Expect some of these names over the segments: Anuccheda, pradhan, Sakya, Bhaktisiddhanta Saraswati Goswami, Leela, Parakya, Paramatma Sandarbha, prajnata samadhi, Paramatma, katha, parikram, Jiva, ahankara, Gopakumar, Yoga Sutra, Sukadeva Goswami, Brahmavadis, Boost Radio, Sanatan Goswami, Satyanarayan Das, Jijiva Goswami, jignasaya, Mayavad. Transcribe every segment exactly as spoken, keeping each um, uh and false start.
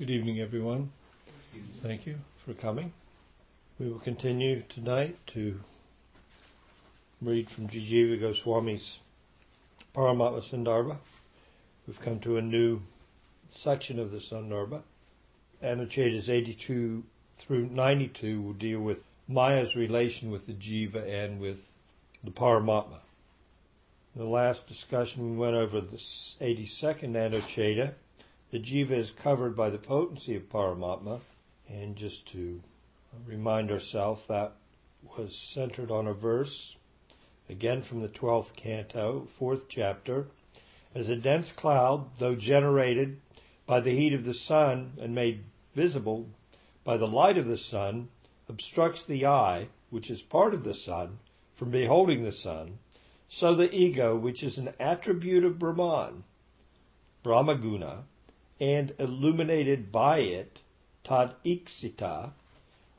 Good evening, everyone. Thank you for coming. We will continue tonight to read from Jijiva Goswami's Paramatma Sandarbha. We've come to a new section of the Sandarbha. Anuccedas eighty-two through ninety-two will deal with Maya's relation with the Jiva and with the Paramatma. In the last discussion, we went over the eighty-second Anuccheda. The Jiva is covered by the potency of Paramatma, and just to remind ourselves, that was centered on a verse, again from the twelfth canto, fourth chapter. As a dense cloud, though generated by the heat of the sun and made visible by the light of the sun, obstructs the eye, which is part of the sun, from beholding the sun, so the ego, which is an attribute of Brahman, Brahmaguna, and illuminated by it, tad-iksita,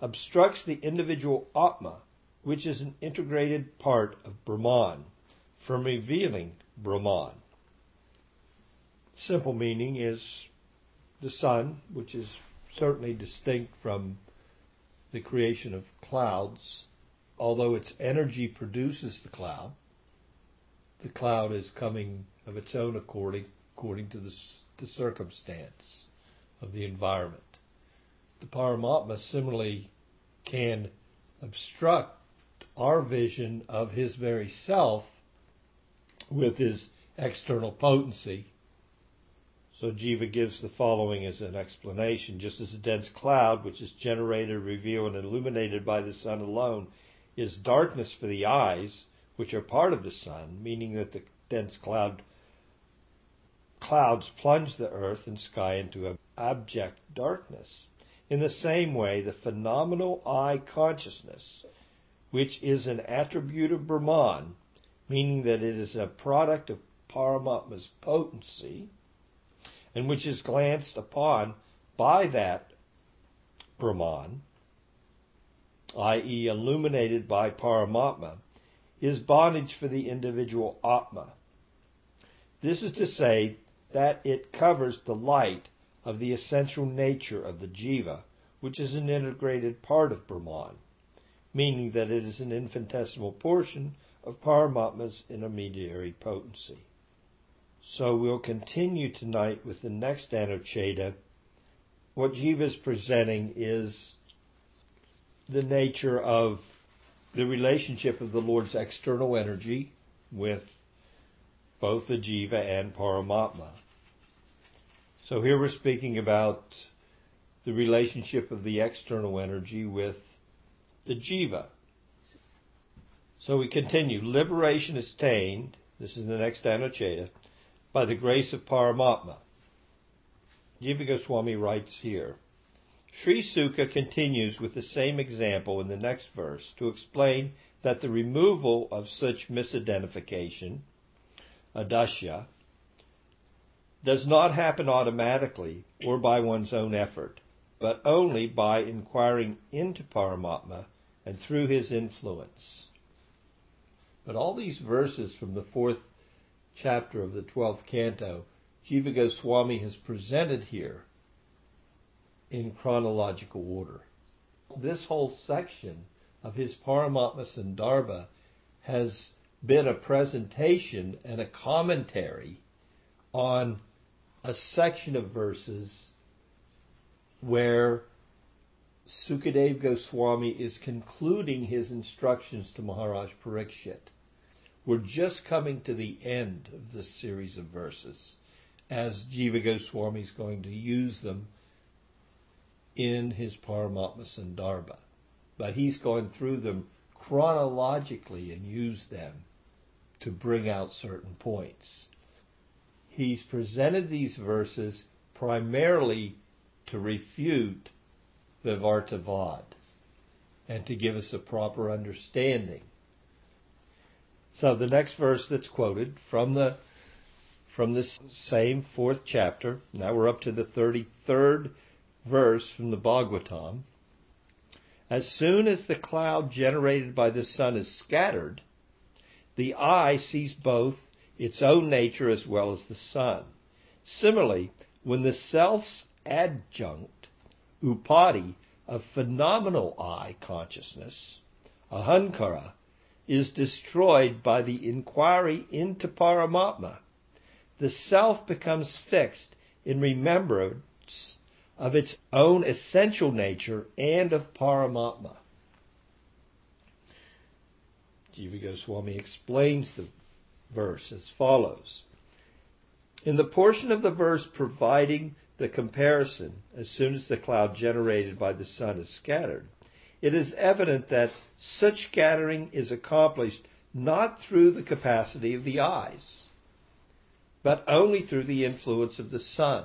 obstructs the individual Atma, which is an integrated part of Brahman, from revealing Brahman. Simple meaning is the sun, which is certainly distinct from the creation of clouds, although its energy produces the cloud. The cloud is coming of its own according, according to the the circumstance of the environment. The Paramatma similarly can obstruct our vision of his very self with his external potency. So Jiva gives the following as an explanation. Just as a dense cloud, which is generated, revealed, and illuminated by the sun alone, is darkness for the eyes, which are part of the sun, meaning that the dense cloud Clouds plunge the earth and sky into abject darkness. In the same way, the phenomenal eye consciousness, which is an attribute of Brahman, meaning that it is a product of Paramatma's potency, and which is glanced upon by that Brahman, that is illuminated by Paramatma, is bondage for the individual Atma. This is to say that it covers the light of the essential nature of the Jiva, which is an integrated part of Brahman, meaning that it is an infinitesimal portion of Paramatma's intermediary potency. So we'll continue tonight with the next Anuccheda. What Jiva is presenting is the nature of the relationship of the Lord's external energy with both the Jiva and Paramatma. So here we're speaking about the relationship of the external energy with the Jiva. So we continue. Liberation is attained, this is the next Anuccheda, by the grace of Paramatma. Jiva Goswami writes here, Sri Sukha continues with the same example in the next verse to explain that the removal of such misidentification, adasya, does not happen automatically or by one's own effort, but only by inquiring into Paramatma and through his influence. But all these verses from the fourth chapter of the twelfth canto, Jiva Goswami has presented here in chronological order. This whole section of his Paramatma Sandarbha has been a presentation and a commentary on a section of verses where Sukadeva Goswami is concluding his instructions to Maharaj Parikshit. We're just coming to the end of this series of verses as Jiva Goswami is going to use them in his Paramatma Sandarbha. But he's going through them chronologically and used them to bring out certain points. He's presented these verses primarily to refute Vivartavad and to give us a proper understanding. So the next verse that's quoted from the from this same fourth chapter, now we're up to the thirty-third verse from the Bhagavatam. As soon as the cloud generated by the sun is scattered, the eye sees both its own nature as well as the sun. Similarly, when the self's adjunct, upadi, of phenomenal I consciousness, ahankara, is destroyed by the inquiry into Paramatma. The self becomes fixed in remembrance of its own essential nature and of Paramatma. Jiva Goswami explains the verse as follows. In the portion of the verse providing the comparison, as soon as the cloud generated by the sun is scattered, it is evident that such scattering is accomplished not through the capacity of the eyes, but only through the influence of the sun.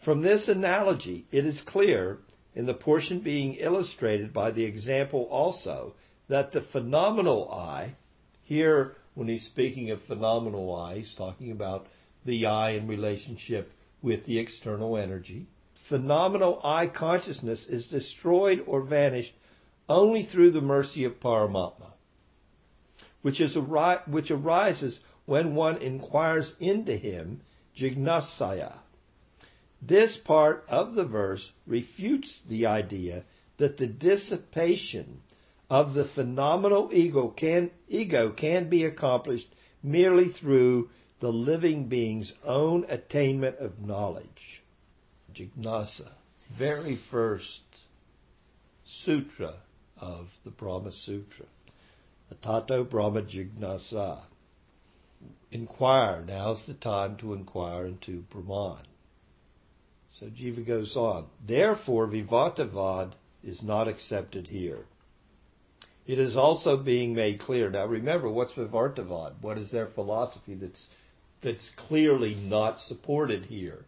From this analogy, it is clear, in the portion being illustrated by the example also, that the phenomenal eye, here when he's speaking of phenomenal eye, he's talking about the eye in relationship with the external energy. Phenomenal eye consciousness is destroyed or vanished only through the mercy of Paramatma, which, is ar- which arises when one inquires into him, jignasaya. This part of the verse refutes the idea that the dissipation of the phenomenal ego can, ego can be accomplished merely through the living being's own attainment of knowledge. Jignasa, very first sutra of the Brahma Sutra, Atato Brahma Jignasa. Inquire, now's the time to inquire into Brahman. So Jiva goes on. Therefore, Vivartavad is not accepted here. It is also being made clear. Now remember, what's Vivartavad? What is their philosophy that's that's clearly not supported here?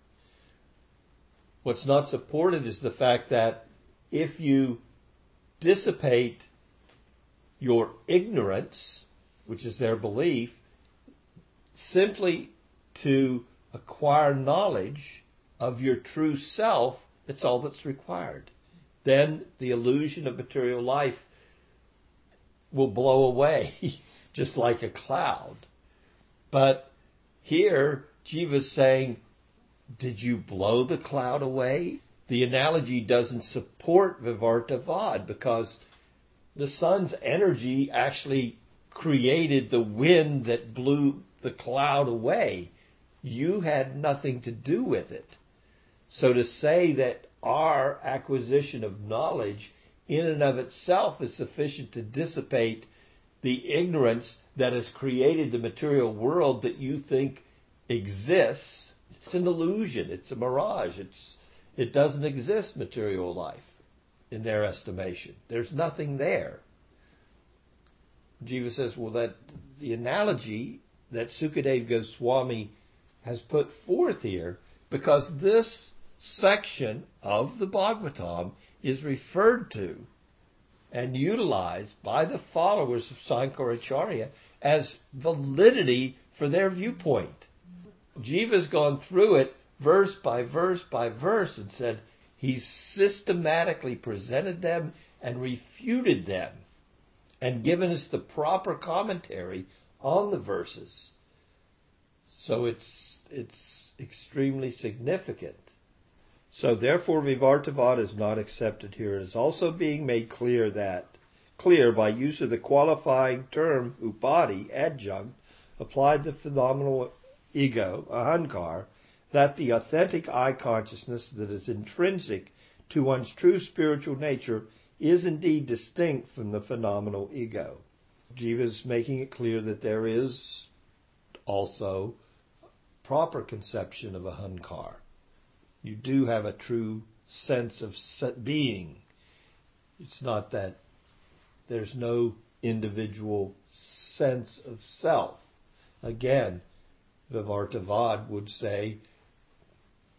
What's not supported is the fact that if you dissipate your ignorance, which is their belief, simply to acquire knowledge of your true self, that's all that's required. Then the illusion of material life will blow away, just like a cloud. But here, Jiva's saying, did you blow the cloud away? The analogy doesn't support Vivartavad, because the sun's energy actually created the wind that blew the cloud away. You had nothing to do with it. So to say that our acquisition of knowledge in and of itself is sufficient to dissipate the ignorance that has created the material world that you think exists, it's an illusion, it's a mirage, it's it doesn't exist, material life, in their estimation. There's nothing there. Jiva says, well, that the analogy that Sukadeva Goswami has put forth here, because this section of the Bhagavatam is referred to and utilized by the followers of Sankaracharya as validity for their viewpoint. Jiva's gone through it verse by verse by verse and said he systematically presented them and refuted them and given us the proper commentary on the verses. So it's it's extremely significant. So therefore, Vivartavad is not accepted here. It is also being made clear that, clear by use of the qualifying term upadi, adjunct, applied to the phenomenal ego, ahankar, that the authentic I consciousness that is intrinsic to one's true spiritual nature is indeed distinct from the phenomenal ego. Jiva is making it clear that there is also proper conception of ahankar. You do have a true sense of being. It's not that there's no individual sense of self. Again, Vivartavad would say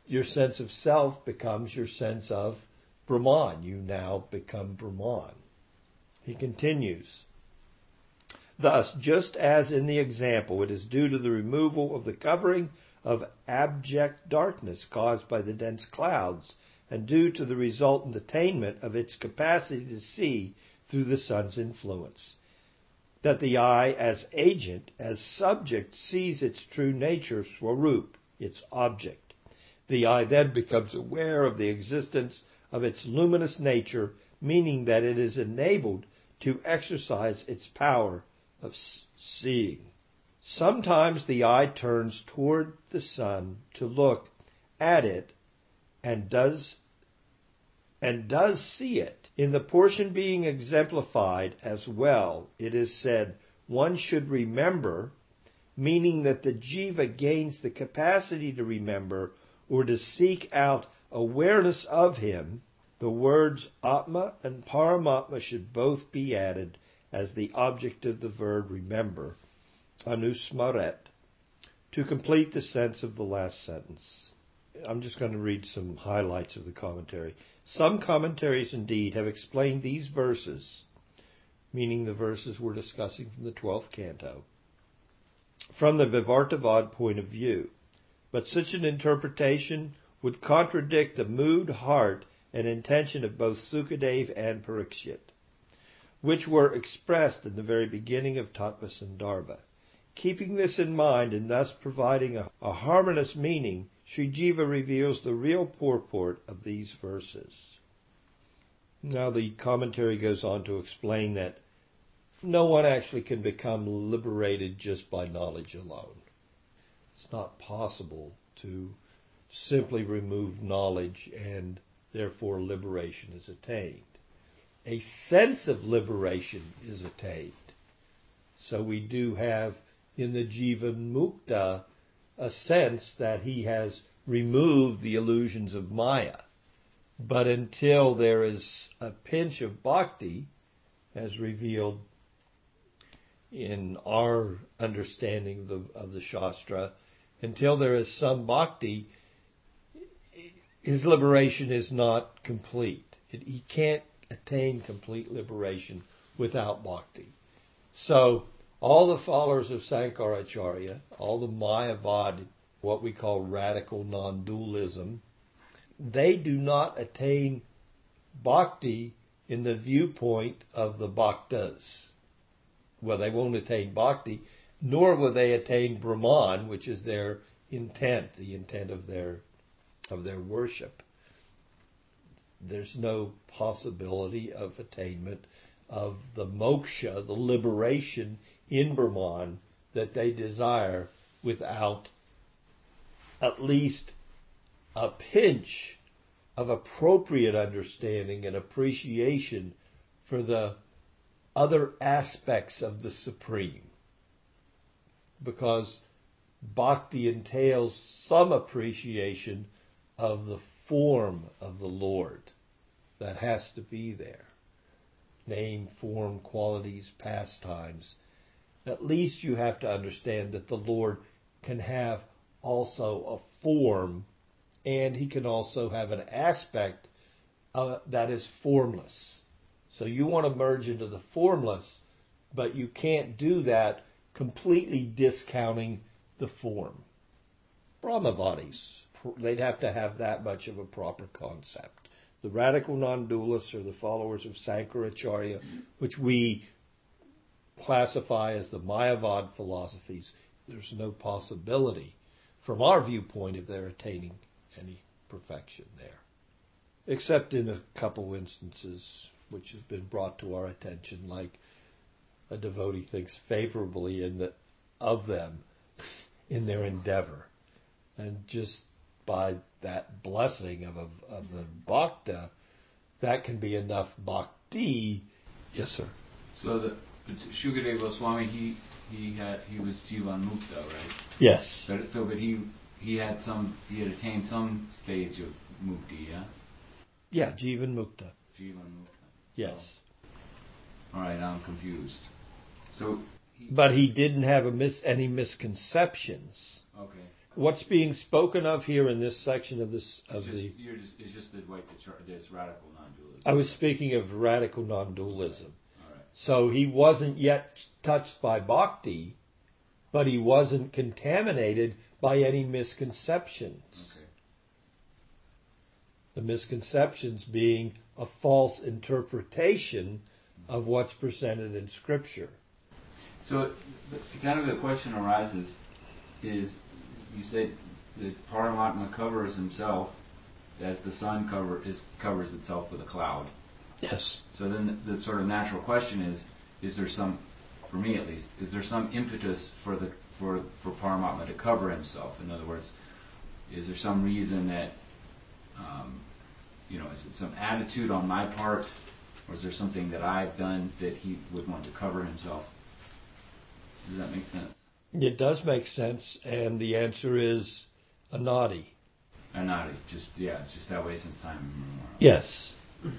your sense of self becomes your sense of Brahman. You now become Brahman. He continues. Thus, just as in the example, it is due to the removal of the covering of abject darkness caused by the dense clouds and due to the resultant attainment of its capacity to see through the sun's influence, that the eye as agent, as subject, sees its true nature, swarup, its object, The eye then becomes aware of the existence of its luminous nature, meaning that it is enabled to exercise its power of seeing. Sometimes the eye turns toward the sun to look at it and does and does see it. In the portion being exemplified as well, it is said, one should remember, meaning that the jiva gains the capacity to remember or to seek out awareness of him. The words Atma and Paramatma should both be added as the object of the verb remember, anusmaret, to complete the sense of the last sentence. I'm just going to read some highlights of the commentary. Some commentaries indeed have explained these verses, meaning the verses we're discussing from the twelfth canto, from the Vivartavad point of view. But such an interpretation would contradict the mood, heart, and intention of both Sukadeva and Parikshit, which were expressed in the very beginning of Tattva Sandarbha. Keeping this in mind and thus providing a, a harmonious meaning, Sri Jiva reveals the real purport of these verses. Now the commentary goes on to explain that no one actually can become liberated just by knowledge alone. It's not possible to simply remove knowledge and therefore liberation is attained. A sense of liberation is attained. So we do have in the Jivanmukta a sense that he has removed the illusions of Maya. But until there is a pinch of bhakti, as revealed in our understanding of the, of the Shastra, until there is some bhakti, his liberation is not complete. It, he can't attain complete liberation without bhakti. So all the followers of Sankaracharya, all the Mayavad, what we call radical non-dualism, they do not attain bhakti in the viewpoint of the bhaktas. Well, they won't attain bhakti, nor will they attain Brahman, which is their intent, the intent of their of their worship. There's no possibility of attainment of the moksha, the liberation in Brahman that they desire without at least a pinch of appropriate understanding and appreciation for the other aspects of the Supreme. Because bhakti entails some appreciation of the form of the Lord. That has to be there. Name, form, qualities, pastimes. At least you have to understand that the Lord can have also a form, and he can also have an aspect uh, that is formless. So you want to merge into the formless, but you can't do that completely discounting the form. Brahmavadis, they'd have to have that much of a proper concept. The radical non-dualists are the followers of Sankaracharya, which we classify as the Mayavad philosophies. There's no possibility, from our viewpoint, of their attaining any perfection there, except in a couple instances which have been brought to our attention, like a devotee thinks favorably in the, of them in their endeavor. And just by that blessing of, of, of the bhakta, that can be enough bhakti. Yes, sir. So the Sukadeva Goswami, he he had he was Jivanmukta, right? Yes. But, so, but he he had some he had attained some stage of mukti, yeah. Yeah, Jivanmukta. Jivanmukta. Yes. All right, I'm confused. So. He, but he didn't have a mis any misconceptions. Okay. What's being spoken of here in this section of this of it's just, the? You're just, it's just the way there's radical non-dualism. I was speaking of radical non-dualism. All right. All right. So he wasn't yet touched by bhakti, but he wasn't contaminated by any misconceptions. Okay. The misconceptions being a false interpretation mm-hmm. of what's presented in Scripture. So, kind of the question arises is. You said the Paramatma covers himself as the sun cover, is, covers itself with a cloud. Yes. So then the, the sort of natural question is, is there some, for me at least, is there some impetus for the for, for Paramatma to cover himself? In other words, is there some reason that, um, you know, is it some attitude on my part, or is there something that I've done that he would want to cover himself? Does that make sense? It does make sense, and the answer is anadi. Anadi, just, yeah, it's just that way since time immemorial. Yes. Okay.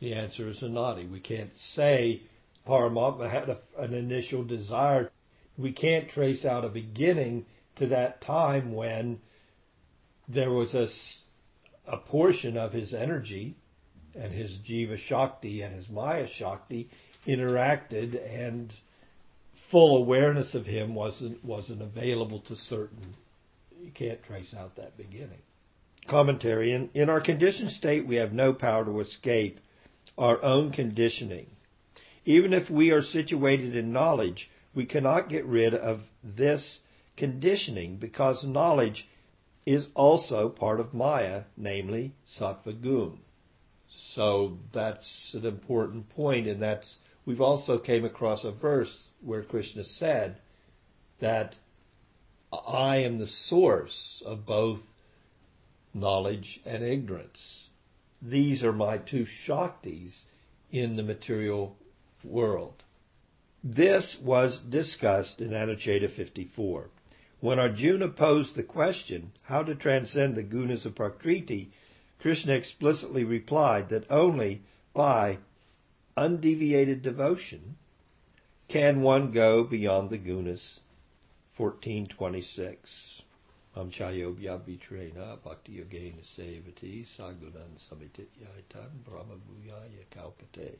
The answer is anadi. We can't say Paramatma had a, an initial desire. We can't trace out a beginning to that time when there was a, a portion of his energy and his Jiva Shakti and his Maya Shakti interacted, and full awareness of him wasn't wasn't available to certain. You can't trace out that beginning. Commentary. In, in our conditioned state, we have no power to escape our own conditioning. Even if we are situated in knowledge, we cannot get rid of this conditioning, because knowledge is also part of Maya, namely sattva guna. So that's an important point, and that's, we've also came across a verse where Krishna said that I am the source of both knowledge and ignorance. These are my two Shaktis in the material world. This was discussed in Anuccheda fifty-four. When Arjuna posed the question, how to transcend the gunas of Prakriti, Krishna explicitly replied that only by undeviated devotion can one go beyond the gunas. fourteen twenty-six. Amchayobhyabhitrena bhakti yogena sevati sagunan samitityayitan brahma bhuyaya kalpate.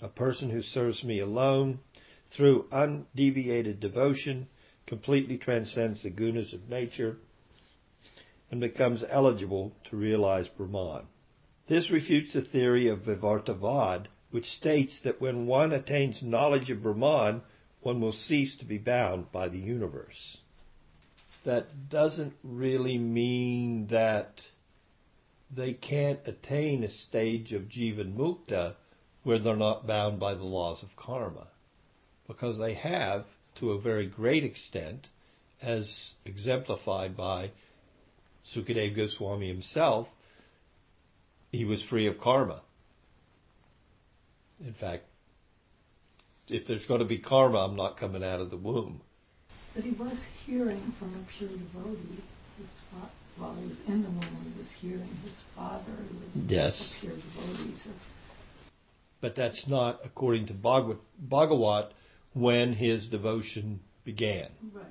A person who serves me alone through undeviated devotion completely transcends the gunas of nature and becomes eligible to realize Brahman. This refutes the theory of Vivartavad, which states that when one attains knowledge of Brahman, one will cease to be bound by the universe. That doesn't really mean that they can't attain a stage of Jivanmukta where they're not bound by the laws of karma, because they have, to a very great extent, as exemplified by Sukadeva Goswami himself, he was free of karma. In fact, if there's going to be karma, I'm not coming out of the womb. But he was hearing from a pure devotee. His fa- while he was in the womb, he was hearing his father, who was yes. a pure devotee. So. But that's not according to Bhagavat, Bhagavat when his devotion began. Right.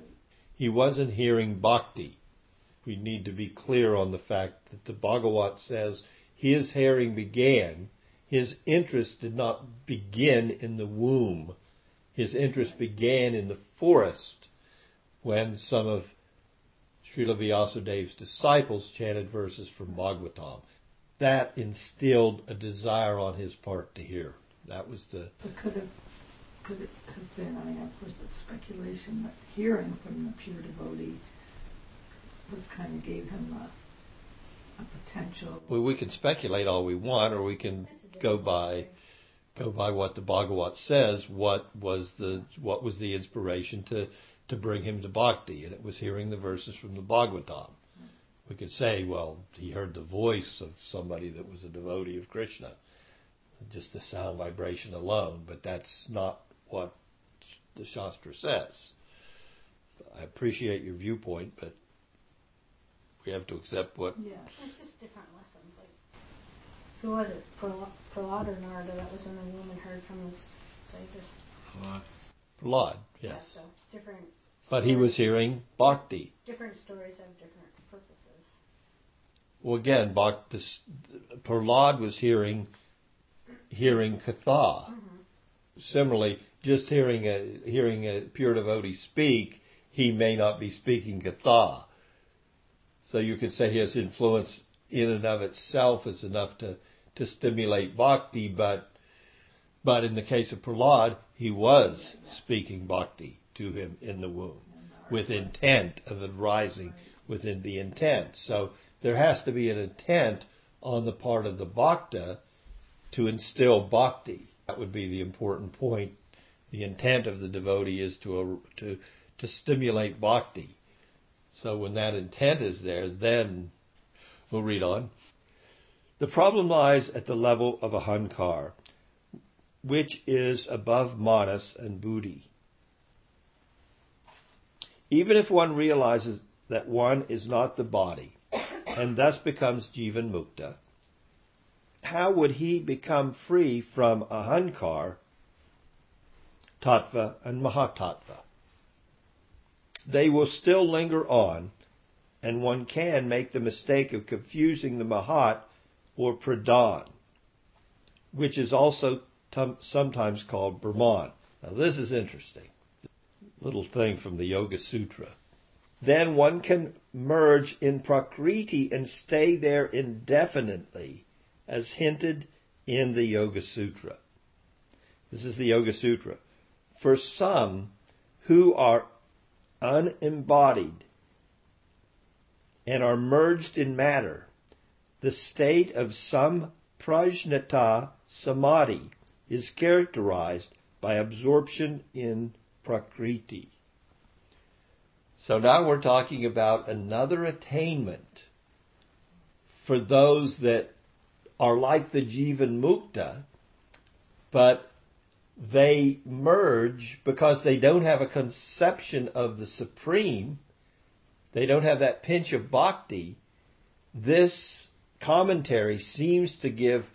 He wasn't hearing bhakti. We need to be clear on the fact that the Bhagavat says his hearing began. His interest did not begin in the womb. His interest began in the forest when some of Srila Vyasadev's disciples chanted verses from Bhagavatam. That instilled a desire on his part to hear. That was the... It could have, could it have been, I mean, of course, that's speculation, that hearing from the pure devotee was kind of gave him a, a potential... Well, we can speculate all we want, or we can... Go by, go by what the Bhagavat says. What was the what was the inspiration to, to bring him to bhakti? And it was hearing the verses from the Bhagavatam. We could say, well, he heard the voice of somebody that was a devotee of Krishna, just the sound vibration alone. But that's not what the Shastra says. I appreciate your viewpoint, but we have to accept what. Yeah, it's just different lessons. Like, who was it? Prahlada or Narada that was in the womb and heard from his psychic? Prahlada. Prahlada, yes. Yeah, so different but stories. He was hearing bhakti. Different stories have different purposes. Well, again, bhakti, Prahlada was hearing hearing katha. Mm-hmm. Similarly, just hearing a, hearing a pure devotee speak, he may not be speaking katha. So you could say his influence in and of itself is enough to to stimulate bhakti, but but in the case of Prahlada, he was speaking bhakti to him in the womb. with intent of arising within the intent. So there has to be an intent on the part of the bhakta to instill bhakti. That would be the important point. The intent of the devotee is to to to stimulate bhakti. So when that intent is there, then we'll read on. The problem lies at the level of ahankara, which is above manas and buddhi. Even if one realizes that one is not the body, and thus becomes Jivanmukta, how would he become free from ahankara, tattva, and mahatattva? They will still linger on, and one can make the mistake of confusing the mahat or pradhan, which is also t- sometimes called Brahman. Now this is interesting. Little thing from the Yoga Sutra. Then one can merge in Prakriti and stay there indefinitely, as hinted in the Yoga Sutra. This is the Yoga Sutra. For some who are unembodied and are merged in matter, the state of some prajnata samadhi is characterized by absorption in Prakriti. So now we're talking about another attainment for those that are like the Jivanmukta, but they merge because they don't have a conception of the Supreme. They don't have that pinch of bhakti. This commentary seems to give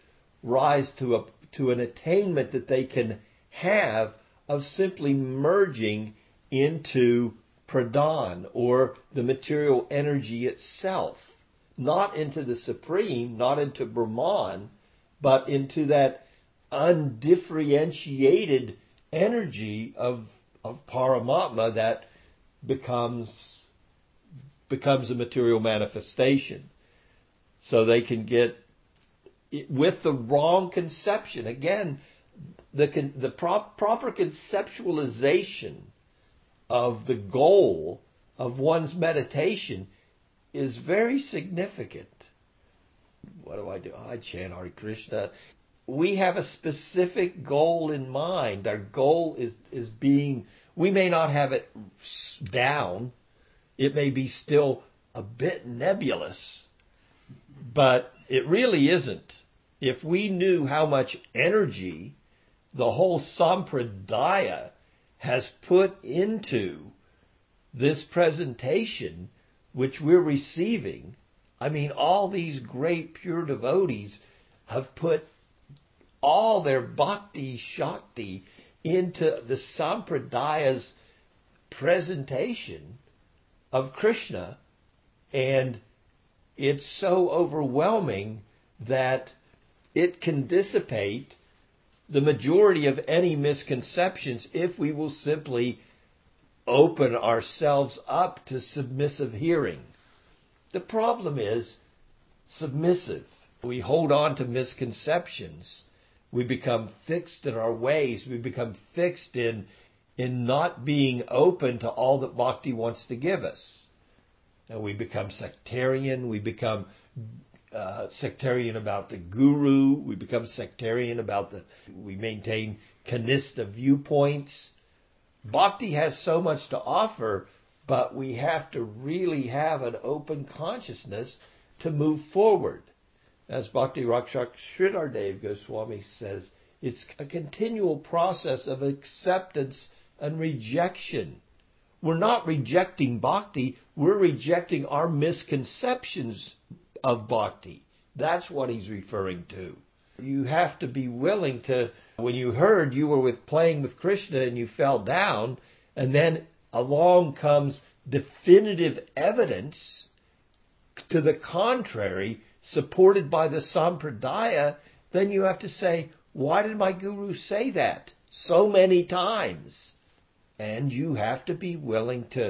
rise to a to an attainment that they can have of simply merging into pradhan, or the material energy itself, not into the Supreme, not into Brahman, but into that undifferentiated energy of of Paramatma that becomes becomes a material manifestation. So they can get with the wrong conception. Again, the the prop, proper conceptualization of the goal of one's meditation is very significant. What do I do? I chant Hare Krishna. We have a specific goal in mind. Our goal is, is being, we may not have it down. It may be still a bit nebulous, but it really isn't. If we knew how much energy the whole Sampradaya has put into this presentation which we're receiving, I mean, all these great pure devotees have put all their bhakti shakti into the Sampradaya's presentation of Krishna, and it's so overwhelming that it can dissipate the majority of any misconceptions if we will simply open ourselves up to submissive hearing. The problem is submissive. We hold on to misconceptions. We become fixed in our ways. We become fixed in in not being open to all that bhakti wants to give us. And we become sectarian. We become Uh, sectarian about the guru. We become sectarian about the, we maintain Kanista viewpoints. Bhakti has so much to offer, but we have to really have an open consciousness to move forward. As Bhakti Rakshak Sridhardev Goswami says, it's a continual process of acceptance and rejection. We're not rejecting bhakti, we're rejecting our misconceptions of bhakti. That's what he's referring to. You have to be willing to, when you heard you were with playing with Krishna and you fell down, and then along comes definitive evidence to the contrary, supported by the Sampradaya, then you have to say, why did my guru say that so many times? And you have to be willing to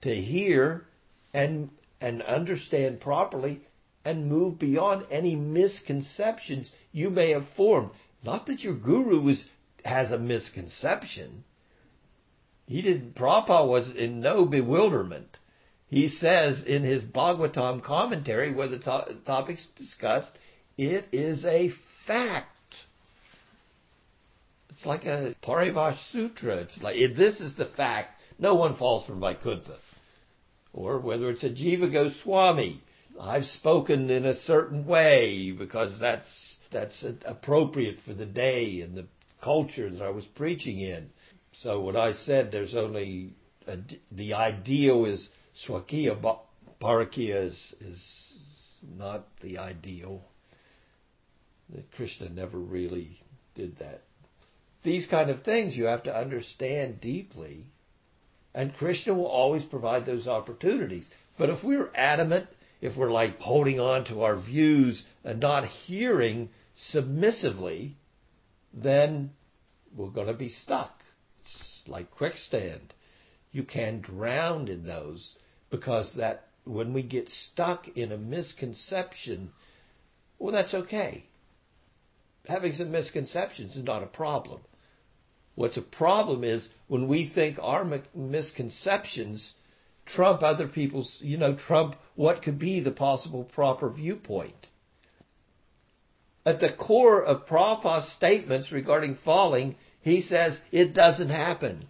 to hear and and understand properly and move beyond any misconceptions you may have formed. Not that your guru is, has a misconception, He didn't, Prabhupada was in no bewilderment. He says in his Bhagavatam commentary where the to- topic's discussed, it is a fact. It's like a Parivash Sutra. It's like, if this is the fact, no one falls from Vaikuntha. Or whether it's a Jiva Goswami, I've spoken in a certain way because that's that's appropriate for the day and the culture that I was preaching in. So what I said, there's only a, the ideal is Swakiya, Parakya is, is not the ideal. Krishna never really did that. These kind of things you have to understand deeply, and Krishna will always provide those opportunities. But if we're adamant, if we're like holding on to our views and not hearing submissively, then we're going to be stuck. It's like quicksand. You can drown in those, because that when we get stuck in a misconception, well, that's okay. Having some misconceptions is not a problem. What's a problem is when we think our misconceptions trump other people's, you know, trump what could be the possible proper viewpoint. At the core of Prabhupada's statements regarding falling, he says it doesn't happen.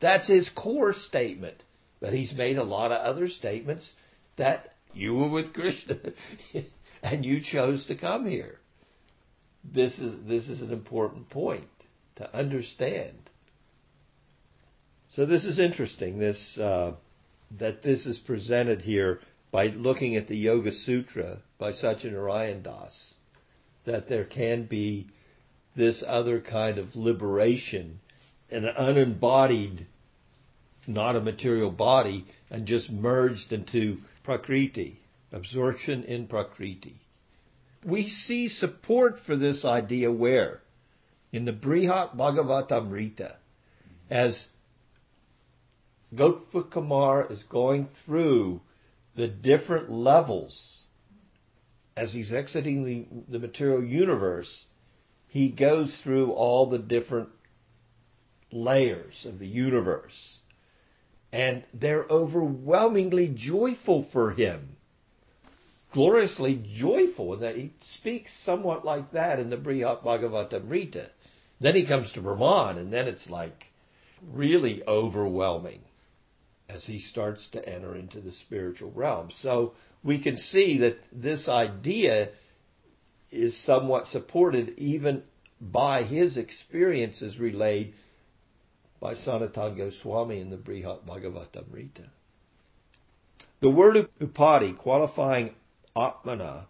That's his core statement. But he's made a lot of other statements that you were with Krishna and you chose to come here. This is this is an important point to understand. So this is interesting, this uh, that this is presented here by looking at the Yoga Sutra by Satyanarayan Das, that there can be this other kind of liberation, an unembodied, not a material body, and just merged into Prakriti, absorption in Prakriti. We see support for this idea where? In the Brihat Bhagavatamrita, as Gopakumar is going through the different levels, as he's exiting the, the material universe, he goes through all the different layers of the universe. And they're overwhelmingly joyful for him. Gloriously joyful. And that he speaks somewhat like that in the Brihat Bhagavatamrita. Then he comes to Brahman, and then it's like really overwhelming as he starts to enter into the spiritual realm. So we can see that this idea is somewhat supported even by his experiences relayed by Sanatan Goswami in the Brihat Bhagavatamrita. The word upadi, qualifying Atmana,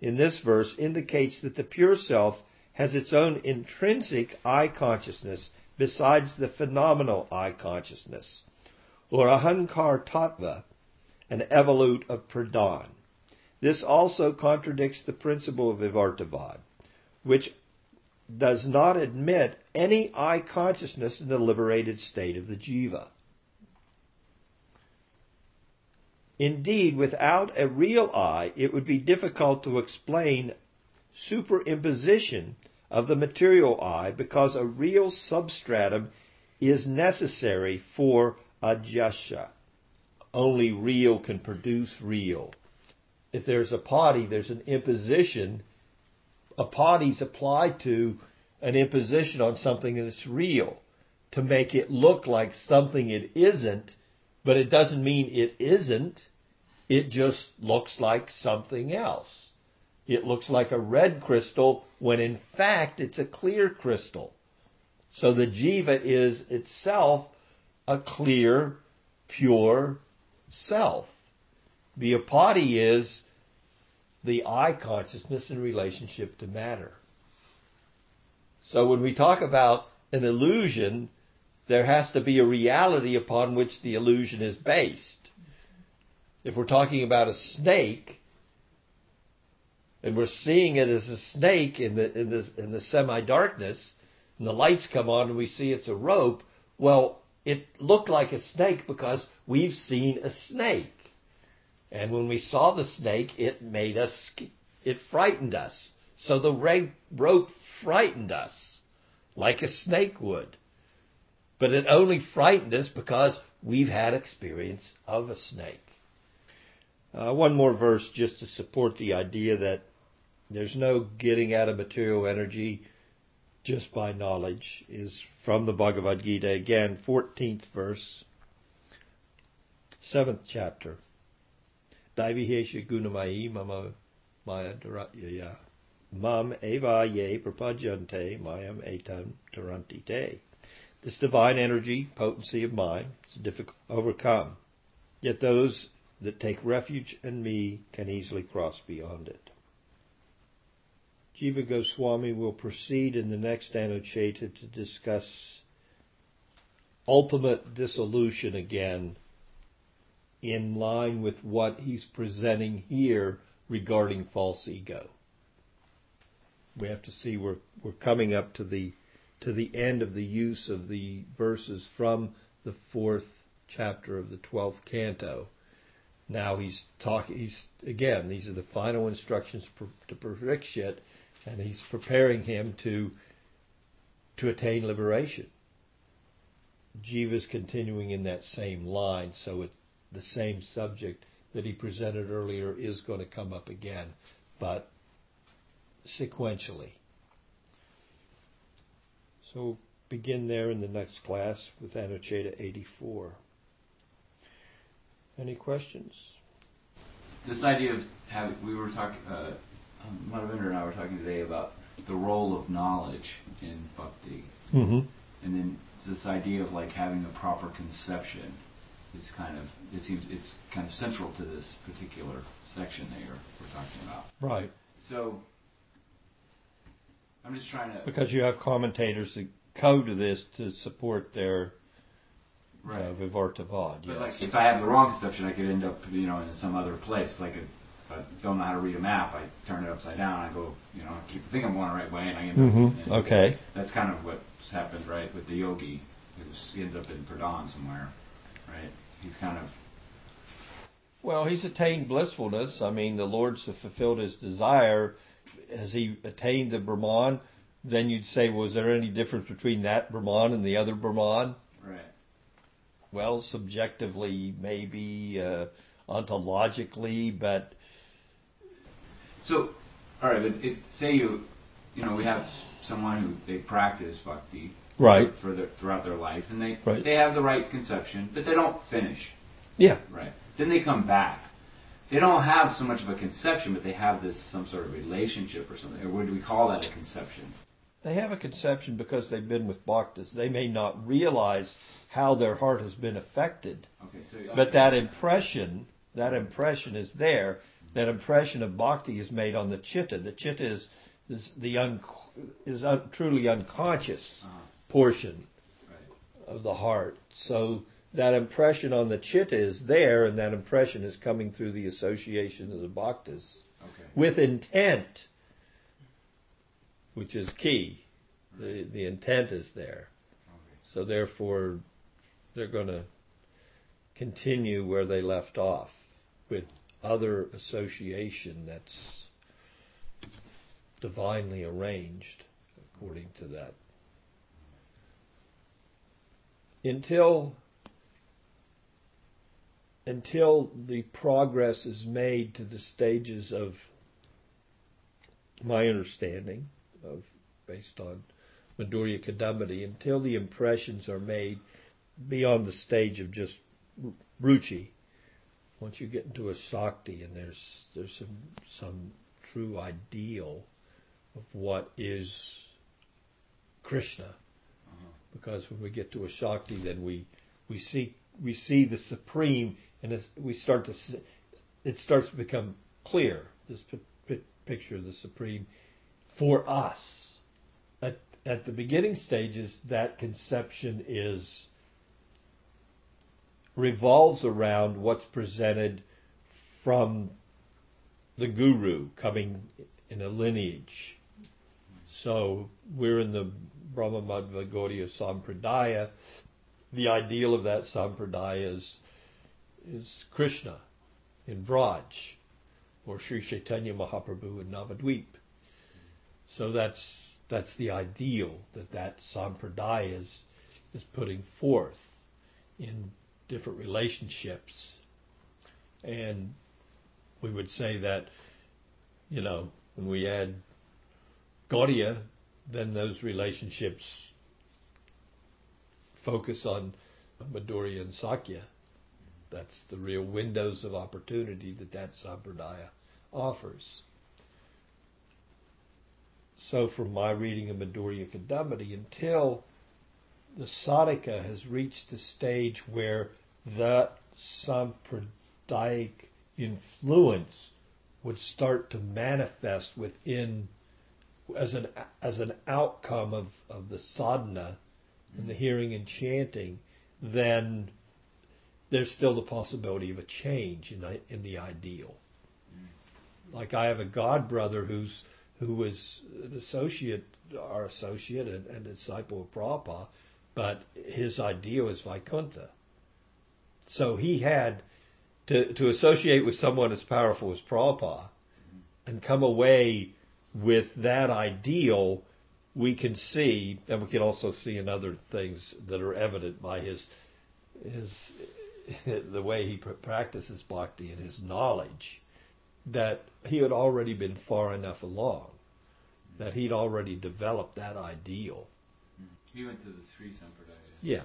in this verse indicates that the pure self has its own intrinsic I consciousness besides the phenomenal I consciousness, or ahankara tattva, an evolute of pradhan. This also contradicts the principle of Vivartavad, which does not admit any I consciousness in the liberated state of the jiva. Indeed, without a real I, it would be difficult to explain superimposition of the material I, because a real substratum is necessary for ajasya. Only real can produce real. If there's a upadi, there's an imposition. Upadi's applied to an imposition on something that's real to make it look like something it isn't, but it doesn't mean it isn't. It just looks like something else. It looks like a red crystal when in fact it's a clear crystal. So the jiva is itself a clear, pure self. The upadi is the I consciousness in relationship to matter. So when we talk about an illusion, there has to be a reality upon which the illusion is based. If we're talking about a snake, and we're seeing it as a snake in the in the, in the semi-darkness, and the lights come on and we see it's a rope, well, it looked like a snake because we've seen a snake. And when we saw the snake, it made us, it frightened us. So the rope frightened us, like a snake would. But it only frightened us because we've had experience of a snake. Uh, one more verse just to support the idea that there's no getting out of material energy just by knowledge is from the Bhagavad Gita, again, fourteenth verse, seventh chapter. Daivihesha gunamayi mama maya dharatya mam eva ye prapajante mayam etam taranti te. This divine energy, potency of mind, is difficult to overcome. Yet those that take refuge in me can easily cross beyond it. Jiva Goswami will proceed in the next Anuccheda to discuss ultimate dissolution again, in line with what he's presenting here regarding false ego. We have to see we're we're coming up to the to the end of the use of the verses from the fourth chapter of the twelfth canto. Now he's talking, he's, again, these are the final instructions per, to Parikshit, and he's preparing him to, to attain liberation. Jiva's continuing in that same line, so it, the same subject that he presented earlier is going to come up again, but sequentially. So begin there in the next class with Anuccheda eighty-four. Any questions? This idea of having, we were talking, uh, Madhavendra and I were talking today about the role of knowledge in bhakti. Mm-hmm. And then this idea of like having a proper conception is kind of, it seems it's kind of central to this particular section that you're, we're talking about. Right. So I'm just trying to... Because you have commentators that go to this to support their... Right. Uh, Vivartavad, yes. But like, if I have the wrong conception, I could end up, you know, in some other place. Like, if, if I don't know how to read a map, I turn it upside down. I go, you know, I keep thinking I'm going the right way, and I end up. Mm-hmm. Okay. That's kind of what happens, right, with the yogi who ends up in pradhan somewhere, right? He's kind of. Well, he's attained blissfulness. I mean, the Lord's fulfilled his desire. Has he attained the Brahman? Then you'd say, was there any difference between that Brahman and the other Brahman? Right. Well, subjectively, maybe, uh, ontologically, but... So, all right, but it, say you, you know, we have someone who, they practice bhakti. Right. For their, throughout their life, and they right. they have the right conception, but they don't finish. Yeah. Right. Then they come back. They don't have so much of a conception, but they have this, some sort of relationship or something. Or would we call that a conception? They have a conception because they've been with bhaktas. They may not realize... how their heart has been affected. Okay, so, okay. But that impression, that impression is there. That impression of bhakti is made on the chitta. The chitta is, is the un, is un, truly unconscious uh-huh. portion right. of the heart. So that impression on the chitta is there, and that impression is coming through the association of the bhaktas okay. with intent, which is key. The, the intent is there. Okay. So therefore... they're going to continue where they left off with other association that's divinely arranged according to that. Until, until the progress is made to the stages of my understanding of based on Madhurya Kadambini, until the impressions are made beyond the stage of just Ruchi, once you get into a Shakti and there's there's some some true ideal of what is Krishna, uh-huh. because when we get to a Shakti, then we we see we see the supreme, and it's, we start to see, it starts to become clear, this p- p- picture of the supreme for us. At at the beginning stages, that conception is. Revolves around what's presented from the guru coming in a lineage. So we're in the Brahma Madhva Gaudiya Sampradaya. The ideal of that Sampradaya is, is Krishna in Vraj or Sri Chaitanya Mahaprabhu in Navadvip. So that's that's the ideal that that Sampradaya is, is putting forth in different relationships. And we would say that, you know, when we add Gaudiya, then those relationships focus on Madhurya and Sakya. That's the real windows of opportunity that that Sampradaya offers. So from my reading of Madhurya Kadambini, until the sadhaka has reached the stage where that Sampradayic influence would start to manifest within as an as an outcome of, of the sadhana and the hearing and chanting, then there's still the possibility of a change in the, in the ideal. Like I have a god brother who's who was an associate, our associate and, and disciple of Prabhupada, but his ideal is Vaikuntha. So he had to, to associate with someone as powerful as Prabhupada and come away with that ideal. We can see, and we can also see in other things that are evident by his his the way he practices bhakti and his knowledge, that he had already been far enough along, that he'd already developed that ideal. He went to the three Sampradayas. Yeah.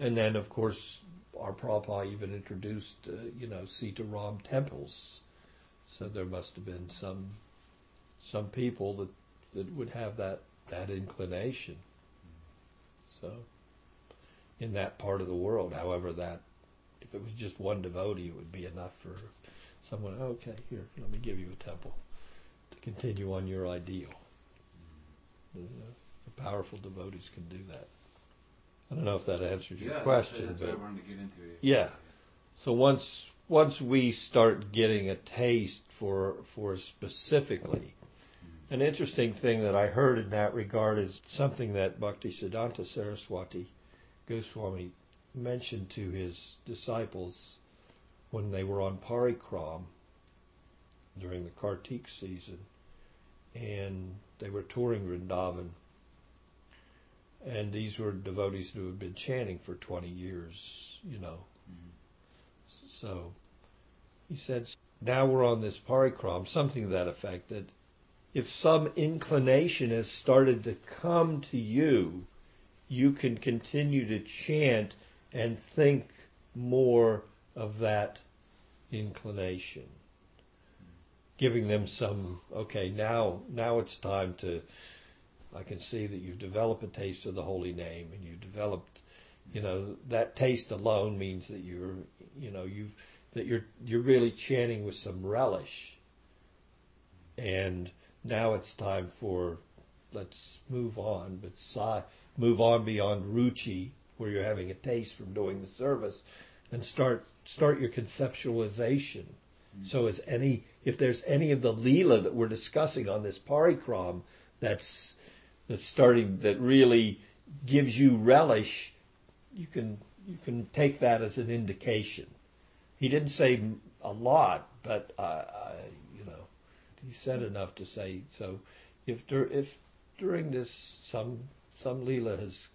And then, of course, our Prabhupada even introduced, uh, you know, Sitaram temples. So there must have been some some people that, that would have that, that inclination. So, in that part of the world, however that, if it was just one devotee, it would be enough for someone, okay, here, let me give you a temple to continue on your ideal. You know, the powerful devotees can do that. I don't know if that answers your yeah, question. That's, that's but what I wanted to get into. Yeah. So once once we start getting a taste for for specifically, an interesting thing that I heard in that regard is something that Bhaktisiddhanta Saraswati Goswami mentioned to his disciples when they were on parikram during the Kartik season, and they were touring Vrindavan, and these were devotees who had been chanting for twenty years, you know. Mm-hmm. So he said, now we're on this parikram, something to that effect, that if some inclination has started to come to you, you can continue to chant and think more of that inclination, giving them some, okay, now now it's time to, I can see that you've developed a taste of the holy name, and you've developed, you know, that taste alone means that you're, you know, you've, that you're, you're really chanting with some relish, and now it's time for, let's move on, but sa- move on beyond Ruchi, where you're having a taste from doing the service, and start start your conceptualization. Mm-hmm. So as any if there's any of the Leela that we're discussing on this parikram that's that's starting that really gives you relish, you can you can take that as an indication. He didn't say a lot, but I, I you know he said enough to say so. If there, if during this some some Leela has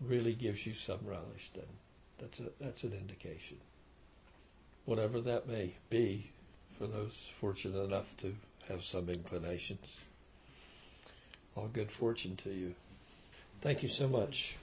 really gives you some relish, then That's a that's an indication, whatever that may be, for those fortunate enough to have some inclinations. All good fortune to you. Thank you so much.